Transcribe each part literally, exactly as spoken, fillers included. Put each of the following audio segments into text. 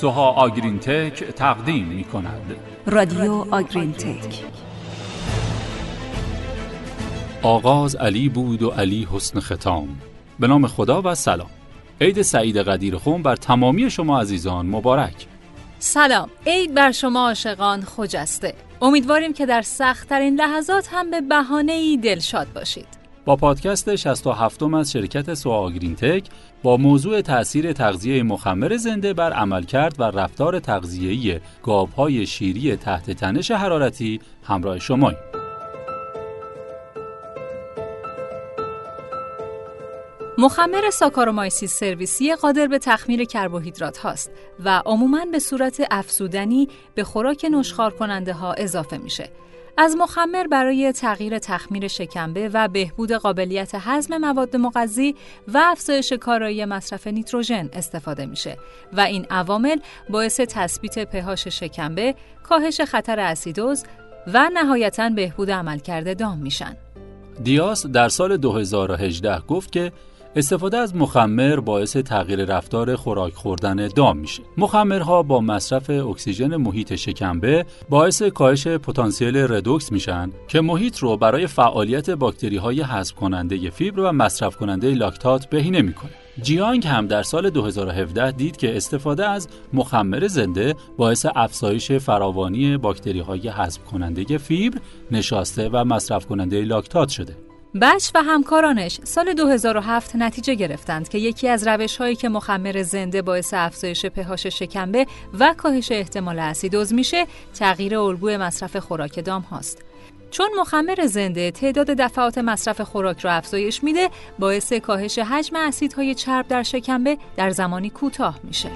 سوها آگرین تک تقدیم می کند. رادیو آگرین تک. آغاز علی بود و علی حسن ختام. به نام خدا و سلام. عید سعید قدیر خون بر تمامی شما عزیزان مبارک. سلام، عید بر شما عاشقان خجسته. امیدواریم که در سخت‌ترین لحظات هم به بهانه‌ای دلشاد باشید. با پادکست شصت و هفت از شرکت سوها آگرین تک با موضوع تأثیر تغذیه مخمر زنده بر عملکرد و رفتار تغذیه‌ای گاوهای شیری تحت تنش حرارتی همراه شماییم. مخمر ساکارومایسیس سرویسیه قادر به تخمیر کربوهیدرات هاست و عموماً به صورت افزودنی به خوراک نشخوار کننده ها اضافه میشه. از مخمر برای تغییر تخمیر شکمبه و بهبود قابلیت هضم مواد مغذی و افزایش کارایی مصرف نیتروژن استفاده میشه و این عوامل باعث تثبیت پهاش شکمبه، کاهش خطر اسیدوز و نهایتاً بهبود عملکرد دام میشن. دیاس در سال دو هزار و هجده گفت که استفاده از مخمر باعث تغییر رفتار خوراک خوردن دام میشه. مخمرها با مصرف اکسیژن محیط شکمبه باعث کاهش پتانسیل ردوکس میشن که محیط رو برای فعالیت باکتری‌های هضم کننده فیبر و مصرف کننده لاکتات بهینه میکنه. جیانگ هم در سال دو هزار و هفده دید که استفاده از مخمر زنده باعث افزایش فراوانی باکتری‌های هضم کننده فیبر، نشاسته و مصرف کننده لاکتات شده. بش و همکارانش سال دو هزار و هفت نتیجه گرفتند که یکی از روش‌هایی که مخمر زنده باعث افزایش pH شکمبه و کاهش احتمال اسیدوز میشه، تغییر الگوی مصرف خوراک دام هاست. چون مخمر زنده تعداد دفعات مصرف خوراک را افزایش میده، باعث کاهش حجم اسیدهای چرب در شکمبه در زمانی کوتاه میشه.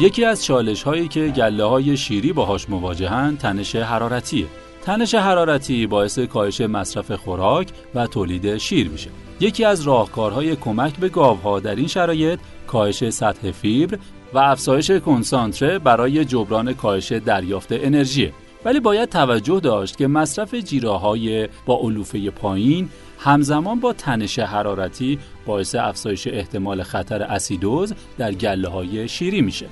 یکی از چالش‌هایی که گله‌های شیری باهاش مواجهن، تنش حرارتیه. تنش حرارتی باعث کاهش مصرف خوراک و تولید شیر میشه. یکی از راهکارهای کمک به گاوها در این شرایط، کاهش سطح فیبر و افزایش کنسانتره برای جبران کاهش دریافت انرژیه. ولی باید توجه داشت که مصرف جیره‌های با علوفه پایین همزمان با تنش حرارتی باعث افزایش احتمال خطر اسیدوز در گله‌های شیری میشه.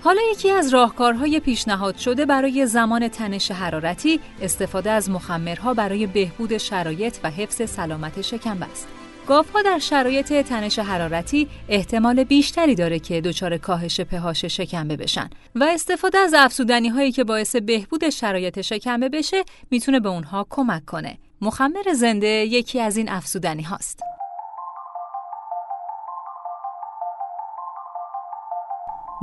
حالا یکی از راهکارهای پیشنهاد شده برای زمان تنش حرارتی، استفاده از مخمرها برای بهبود شرایط و حفظ سلامت شکمبه است. گاوها در شرایط تنش حرارتی احتمال بیشتری داره که دچار کاهش pH شکمبه بشن و استفاده از افزودنی‌هایی که باعث بهبود شرایط شکمبه بشه میتونه به اونها کمک کنه. مخمر زنده یکی از این افزودنی‌هاست.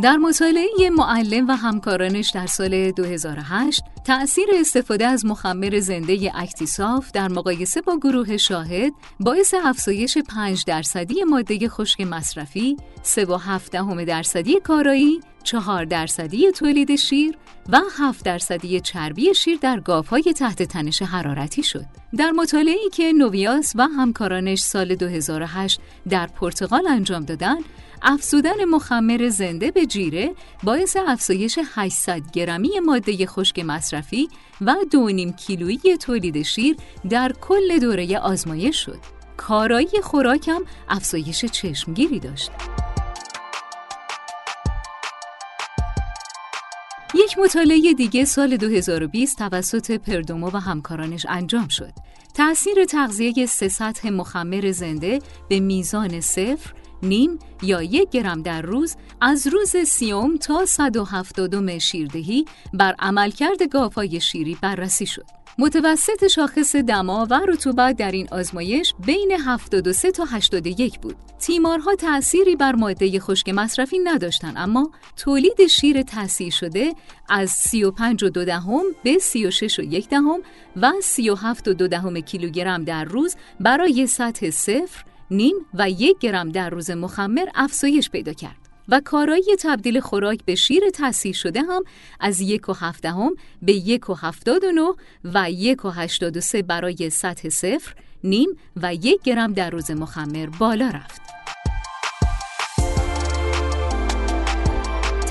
در مطالعه معلم و همکارانش در سال دو هزار و هشت، تأثیر استفاده از مخمر زنده اکتیساف در مقایسه با گروه شاهد باعث افزایش پنج درصدی ماده خشک مصرفی، سه و هفدهم درصدی کارایی، چهار درصدی تولید شیر و هفت درصدی چربی شیر در گاوهای تحت تنش حرارتی شد. در مطالعه‌ای که نویاس و همکارانش سال دو هزار و هشت در پرتغال انجام دادند، افزودن مخمر زنده به جیره باعث افزایش هشتصد گرمی ماده خشک مصرفی و دو و نیم کیلویی تولید شیر در کل دوره آزمایش شد. کارایی خوراک هم افزایش چشمگیری داشت. یک مطالعه دیگه سال دو هزار و بیست توسط پردومو و همکارانش انجام شد. تأثیر تغذیه سه سطح مخمر زنده به میزان صفر، نیم یا یک گرم در روز از روز سیوم تا صد و هفتاد و دو شیردهی بر عملکرد گاوهای شیری بررسی شد. متوسط شاخص دما و رطوبت در این آزمایش بین هفتاد و سه تا هشتاد و یک بود. تیمارها تأثیری بر ماده خشک مصرفی نداشتند، اما تولید شیر تأثیر شده از سی و پنج و دو دهم به سی و شش و یک دهم و سی و هفت و دو دهم کیلوگرم در روز برای سطح صفر، نیم و یک گرم در روز مخمر افزایش پیدا کرد و کارایی تبدیل خوراک به شیر تأثیر شده هم از یک و هفدهم به یک و هفتاد و نه و یک و هشتاد و سه برای سطح صفر، نیم و یک گرم در روز مخمر بالا رفت.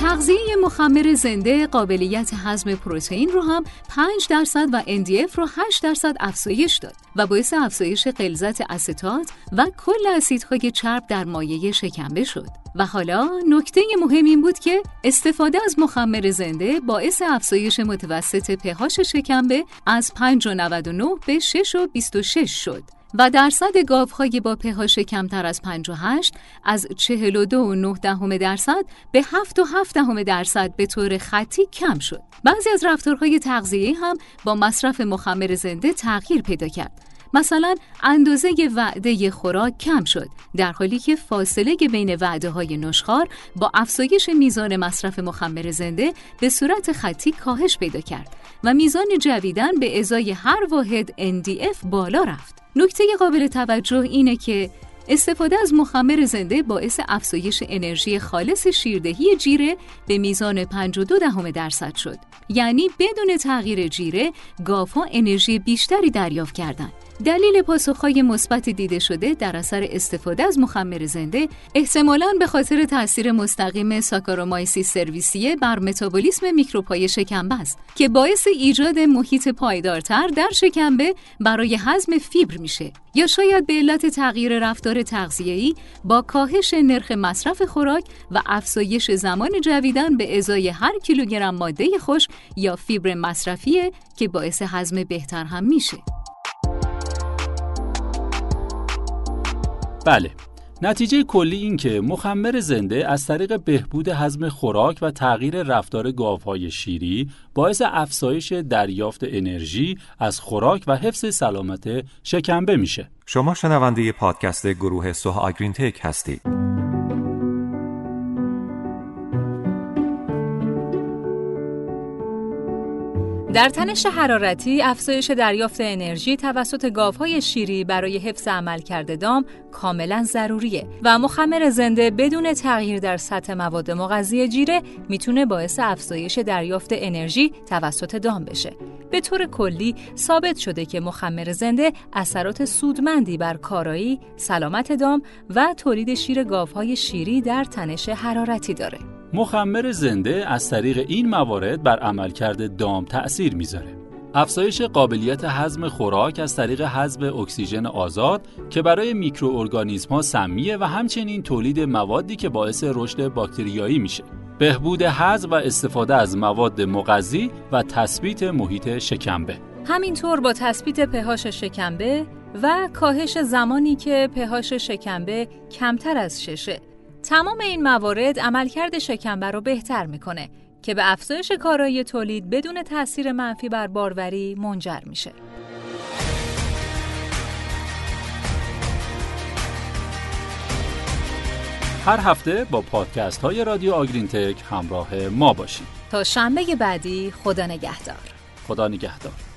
تغذیه مخمر زنده قابلیت هضم پروتئین رو هم پنج درصد و ان دی اف رو هشت درصد افزایش داد و باعث افزایش غلظت استات و کل اسیدهای چرب در مایع شکمبه شد. و حالا نکته مهم این بود که استفاده از مخمر زنده باعث افزایش متوسط پهاش شکمبه از پنج و نود و نه به شش و بیست و شش شد و درصد گاوهای با پهاش کمتر از پنجاه و هشت از چهل و دو و نه دهم درصد به هفت و هفت دهم درصد به طور خطی کم شد. بعضی از رفتارهای تغذیه‌ای هم با مصرف مخمر زنده تغییر پیدا کرد. مثلا اندازه وعده خوراک کم شد، در حالی که فاصله بین وعده های نشخوار با افزایش میزان مصرف مخمر زنده به صورت خطی کاهش پیدا کرد و میزان جویدن به ازای هر واحد ان دی اف بالا رفت. نکته قابل توجه اینه که استفاده از مخمر زنده باعث افزایش انرژی خالص شیردهی جیره به میزان پنجاه و دو دهم درصد شد. یعنی بدون تغییر جیره گاوها انرژی بیشتری دریافت کردند. دلیل پاسخهای مثبت دیده شده در اثر استفاده از مخمر زنده احتمالاً به خاطر تاثیر مستقیم ساکارومایسی سرویسیه بر متابولیسم میکروب‌های شکمبه است که باعث ایجاد محیط پایدارتر در شکمبه برای هضم فیبر میشه، یا شاید به علت تغییر رفتار تغذیه‌ای با کاهش نرخ مصرف خوراک و افزایش زمان جویدن به ازای هر کیلوگرم ماده خشک یا فیبر مصرفیه که باعث هضم بهتر هم میشه. بله، نتیجه کلی این که مخمر زنده از طریق بهبود هضم خوراک و تغییر رفتار گاوهای شیری باعث افزایش دریافت انرژی از خوراک و حفظ سلامت شکمبه میشه. شما شنونده پادکست گروه سوها آگرین تک هستید. در تنش حرارتی، افزایش دریافت انرژی توسط گاوهای شیری برای حفظ عملکرد دام کاملا ضروریه و مخمر زنده بدون تغییر در سطح مواد مغذی جیره میتونه باعث افزایش دریافت انرژی توسط دام بشه. به طور کلی ثابت شده که مخمر زنده اثرات سودمندی بر کارایی، سلامت دام و تولید شیر گاوهای شیری در تنش حرارتی داره. مخمر زنده از طریق این موارد بر عملکرد دام تأثیر میذاره. افزایش قابلیت هضم خوراک از طریق هضم اکسیژن آزاد که برای میکروارگانیسم‌ها سمیه و همچنین تولید موادی که باعث رشد باکتریایی میشه. بهبود هضم و استفاده از مواد مغذی و تثبیت محیط شکمبه. همینطور با تثبیت پهاش شکمبه و کاهش زمانی که پهاش شکمبه کمتر از ششه، تمام این موارد عملکرد شکمبه رو بهتر میکنه که به افزایش کارایی تولید بدون تأثیر منفی بر باروری منجر میشه. هر هفته با پادکست های رادیو آگرین تک همراه ما باشید. تا شنبه بعدی، خدا نگهدار. خدا نگهدار.